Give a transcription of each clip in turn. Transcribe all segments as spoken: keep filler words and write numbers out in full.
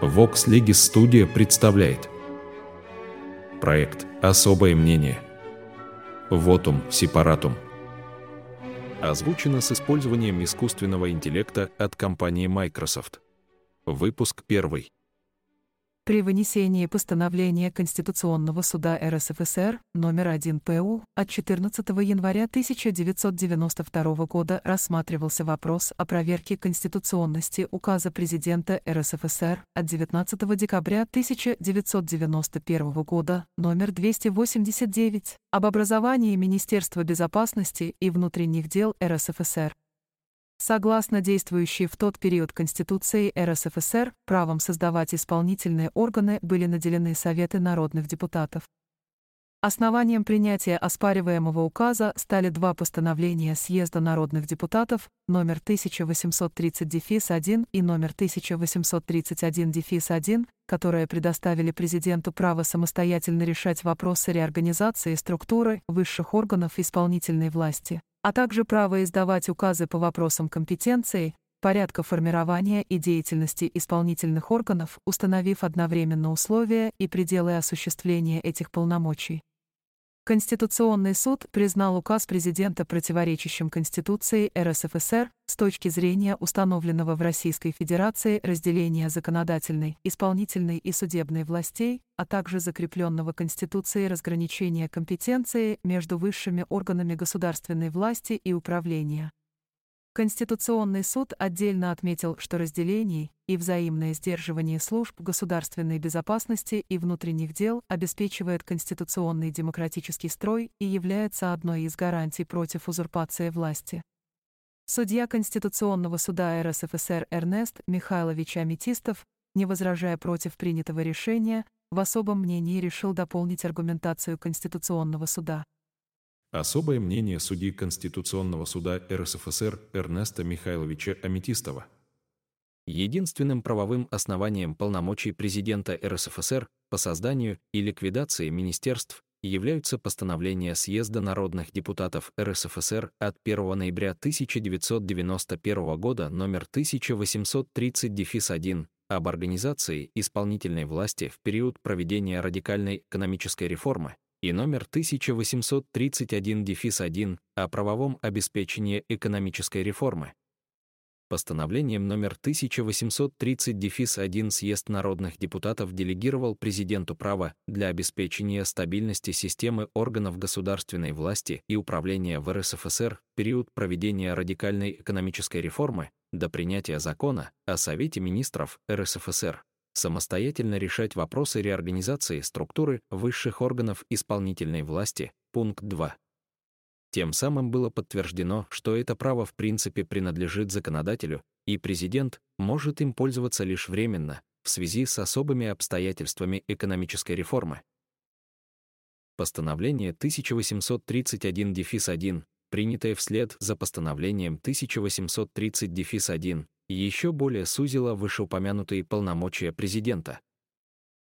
Vox Legis Студия представляет проект «Особое мнение. Votum separatum». Озвучено с использованием искусственного интеллекта от компании Microsoft. Выпуск первый. При вынесении постановления Конституционного суда РСФСР номер один П У от четырнадцатого января тысяча девятьсот девяносто второго года рассматривался вопрос о проверке конституционности указа Президента РСФСР от девятнадцатого декабря тысяча девятьсот девяносто первого года номер двести восемьдесят девять об образовании Министерства безопасности и внутренних дел РСФСР. Согласно действующей в тот период Конституции РСФСР, правом создавать исполнительные органы были наделены Советы народных депутатов. Основанием принятия оспариваемого указа стали два постановления Съезда народных депутатов номер тысяча восемьсот тридцать один и номер тысяча восемьсот тридцать один один, которые предоставили президенту право самостоятельно решать вопросы реорганизации структуры высших органов исполнительной власти, а также право издавать указы по вопросам компетенции, порядка формирования и деятельности исполнительных органов, установив одновременно условия и пределы осуществления этих полномочий. Конституционный суд признал указ президента противоречащим Конституции РСФСР с точки зрения установленного в Российской Федерации разделения законодательной, исполнительной и судебной властей, а также закрепленного Конституцией разграничения компетенции между высшими органами государственной власти и управления. Конституционный суд отдельно отметил, что разделение и взаимное сдерживание служб государственной безопасности и внутренних дел обеспечивает конституционный демократический строй и является одной из гарантий против узурпации власти. Судья Конституционного суда РСФСР Эрнест Михайлович Аметистов, не возражая против принятого решения, в особом мнении решил дополнить аргументацию Конституционного суда. Особое мнение судьи Конституционного суда РСФСР Эрнеста Михайловича Аметистова. Единственным правовым основанием полномочий президента РСФСР по созданию и ликвидации министерств являются постановления Съезда народных депутатов РСФСР от первого ноября тысяча девятьсот девяносто первого года номер тысяча восемьсот тридцать один об организации исполнительной власти в период проведения радикальной экономической реформы и номер тысяча восемьсот тридцать один один о правовом обеспечении экономической реформы. Постановлением номер тысяча восемьсот тридцать один Съезд народных депутатов делегировал президенту право для обеспечения стабильности системы органов государственной власти и управления в РСФСР в период проведения радикальной экономической реформы до принятия закона о Совете министров РСФСР самостоятельно решать вопросы реорганизации структуры высших органов исполнительной власти, пункт два. Тем самым было подтверждено, что это право в принципе принадлежит законодателю, и президент может им пользоваться лишь временно, в связи с особыми обстоятельствами экономической реформы. Постановление тысяча восемьсот тридцать один один, принятое вслед за постановлением тысяча восемьсот тридцать один, еще более сузила вышеупомянутые полномочия президента.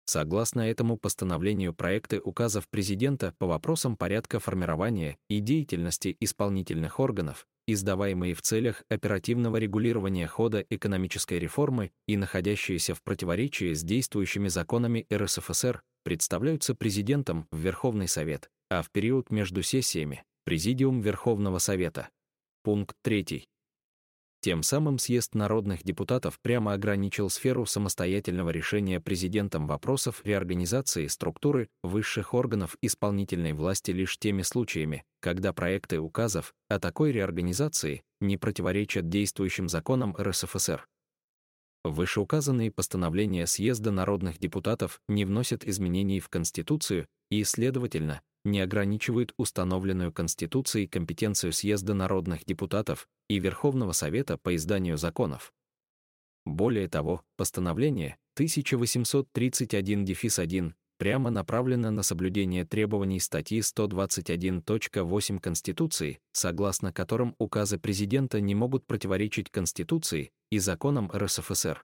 Согласно этому постановлению, проекты указов президента по вопросам порядка формирования и деятельности исполнительных органов, издаваемые в целях оперативного регулирования хода экономической реформы и находящиеся в противоречии с действующими законами РСФСР, представляются президентом в Верховный Совет, а в период между сессиями — Президиум Верховного Совета. Пункт три. Тем самым Съезд народных депутатов прямо ограничил сферу самостоятельного решения президентом вопросов реорганизации структуры высших органов исполнительной власти лишь теми случаями, когда проекты указов о такой реорганизации не противоречат действующим законам РСФСР. Вышеуказанные постановления Съезда народных депутатов не вносят изменений в Конституцию и, следовательно, не ограничивают установленную Конституцией компетенцию Съезда народных депутатов и Верховного Совета по изданию законов. Более того, постановление тысяча восемьсот тридцать один один прямо направлено на соблюдение требований статьи сто двадцать один точка восемь Конституции, согласно которым указы президента не могут противоречить Конституции и законам РСФСР.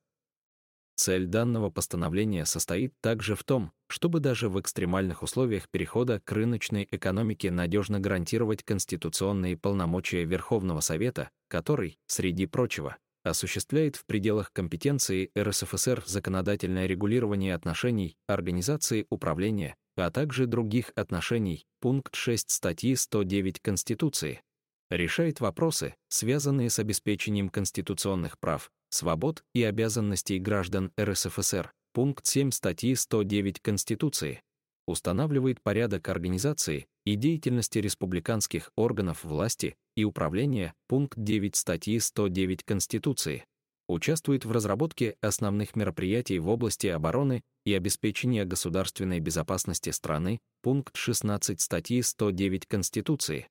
Цель данного постановления состоит также в том, чтобы даже в экстремальных условиях перехода к рыночной экономике надежно гарантировать конституционные полномочия Верховного Совета, который, среди прочего, осуществляет в пределах компетенции эр эс эф эс эр законодательное регулирование отношений, организации управления, а также других отношений, пункт шесть статьи сто девять Конституции, решает вопросы, связанные с обеспечением конституционных прав, свобод и обязанностей граждан эр эс эф эс эр, пункт семь статьи сто девять Конституции, устанавливает порядок организации и деятельности республиканских органов власти и управления, пункт девять статьи сто девять Конституции, участвует в разработке основных мероприятий в области обороны и обеспечения государственной безопасности страны, пункт шестнадцать статьи сто девять Конституции.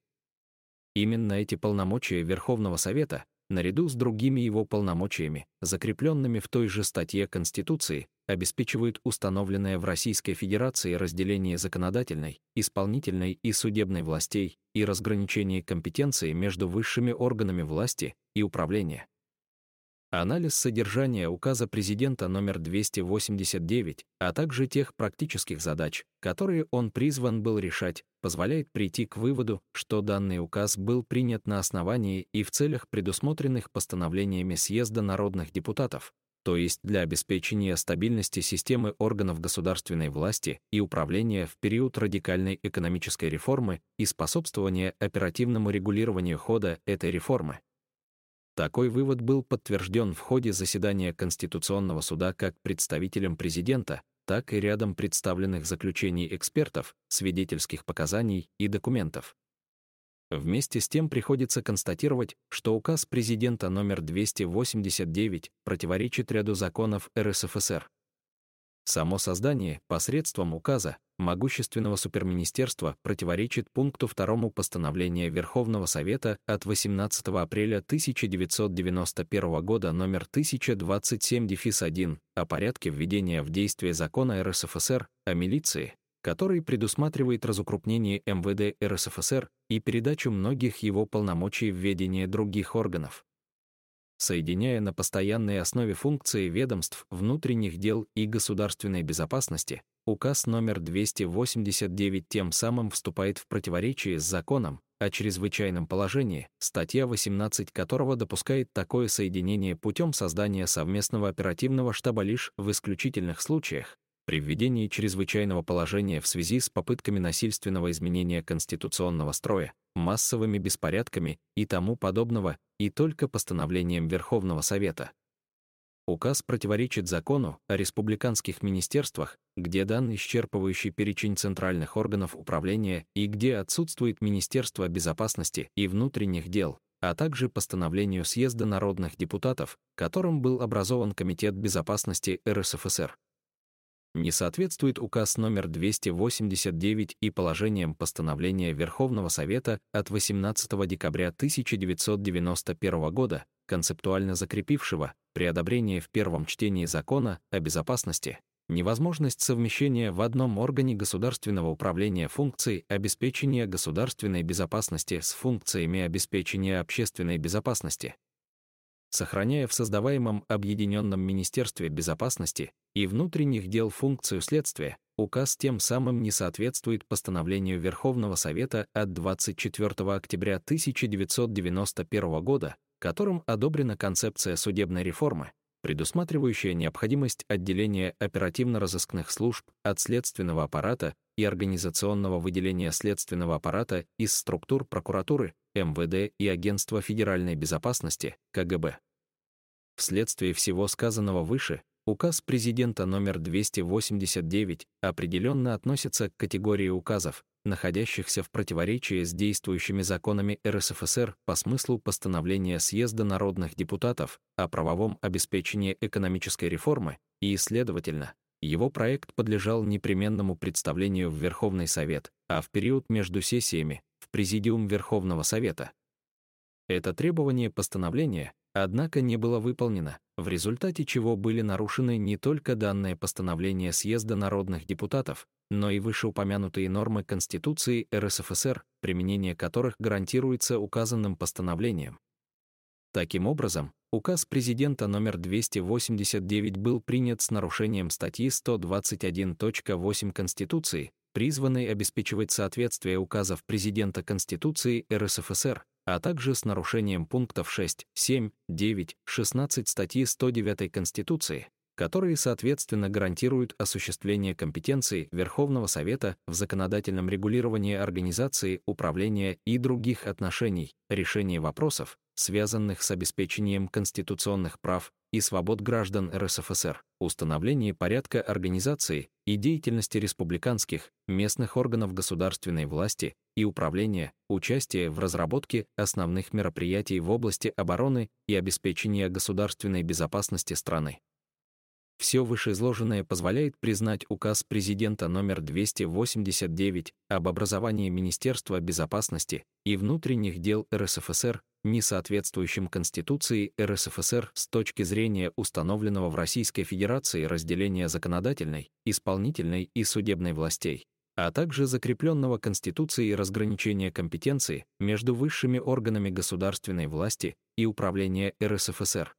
Именно эти полномочия Верховного Совета, наряду с другими его полномочиями, закрепленными в той же статье Конституции, обеспечивают установленное в Российской Федерации разделение законодательной, исполнительной и судебной властей и разграничение компетенции между высшими органами власти и управления. Анализ содержания указа президента номер двести восемьдесят девять, а также тех практических задач, которые он призван был решать, позволяет прийти к выводу, что данный указ был принят на основании и в целях, предусмотренных постановлениями Съезда народных депутатов, то есть для обеспечения стабильности системы органов государственной власти и управления в период радикальной экономической реформы и способствования оперативному регулированию хода этой реформы. Такой вывод был подтвержден в ходе заседания Конституционного суда как представителем президента, так и рядом представленных заключений экспертов, свидетельских показаний и документов. Вместе с тем приходится констатировать, что указ президента номер двести восемьдесят девять противоречит ряду законов эр эс эф эс эр. Само создание посредством указа могущественного суперминистерства противоречит пункту второму постановления Верховного Совета от восемнадцатого апреля тысяча девятьсот девяносто первого года номер тысяча двадцать семь дефис один о порядке введения в действие закона эр эс эф эс эр о милиции, который предусматривает разукрупнение эм вэ дэ эр эс эф эс эр и передачу многих его полномочий в ведение других органов. Соединяя на постоянной основе функции ведомств внутренних дел и государственной безопасности, указ номер двести восемьдесят девять тем самым вступает в противоречие с законом о чрезвычайном положении, статья восемнадцать которого допускает такое соединение путем создания совместного оперативного штаба лишь в исключительных случаях, при введении чрезвычайного положения в связи с попытками насильственного изменения конституционного строя, массовыми беспорядками и тому подобного, и только постановлением Верховного Совета. Указ противоречит закону о республиканских министерствах, где дан исчерпывающий перечень центральных органов управления и где отсутствует Министерство безопасности и внутренних дел, а также постановлению Съезда народных депутатов, которым был образован Комитет безопасности эр эс эф эс эр. Не соответствует указ номер двести восемьдесят девять и положениям постановления Верховного Совета от восемнадцатого декабря тысяча девятьсот девяносто первого года, концептуально закрепившего при одобрении в первом чтении закона о безопасности невозможность совмещения в одном органе государственного управления функций обеспечения государственной безопасности с функциями обеспечения общественной безопасности. Сохраняя в создаваемом Объединенном Министерстве безопасности и внутренних дел функцию следствия, указ тем самым не соответствует постановлению Верховного Совета от двадцать четвёртого октября тысяча девятьсот девяносто первого года, которым одобрена концепция судебной реформы, предусматривающая необходимость отделения оперативно-розыскных служб от следственного аппарата и организационного выделения следственного аппарата из структур прокуратуры, эм вэ дэ и Агентства федеральной безопасности, ка гэ бэ. Вследствие всего сказанного выше, указ президента номер двести восемьдесят девять определенно относится к категории указов, находящихся в противоречии с действующими законами эр эс эф эс эр по смыслу постановления Съезда народных депутатов о правовом обеспечении экономической реформы и, следовательно, его проект подлежал непременному представлению в Верховный Совет, а в период между сессиями — в Президиум Верховного Совета. Это требование постановления, однако, не было выполнено, в результате чего были нарушены не только данное постановление Съезда народных депутатов, но и вышеупомянутые нормы Конституции эр эс эф эс эр, применение которых гарантируется указанным постановлением. Таким образом, указ президента номер двести восемьдесят девять был принят с нарушением статьи сто двадцать один точка восемь Конституции, призванной обеспечивать соответствие указов президента Конституции эр эс эф эс эр а также с нарушением пунктов шесть, семь, девять, шестнадцать статьи сто девятой Конституции, которые, соответственно, гарантируют осуществление компетенций Верховного Совета в законодательном регулировании организации, управления и других отношений, решении вопросов, связанных с обеспечением конституционных прав и свобод граждан эр эс эф эс эр, установлении порядка организации и деятельности республиканских, местных органов государственной власти и управления, участие в разработке основных мероприятий в области обороны и обеспечения государственной безопасности страны. Все вышеизложенное позволяет признать указ президента номер двести восемьдесят девять об образовании Министерства безопасности и внутренних дел эр эс эф эс эр несоответствующим Конституции эр эс эф эс эр с точки зрения установленного в Российской Федерации разделения законодательной, исполнительной и судебной властей, а также закрепленного Конституцией разграничения компетенции между высшими органами государственной власти и управления эр эс эф эс эр,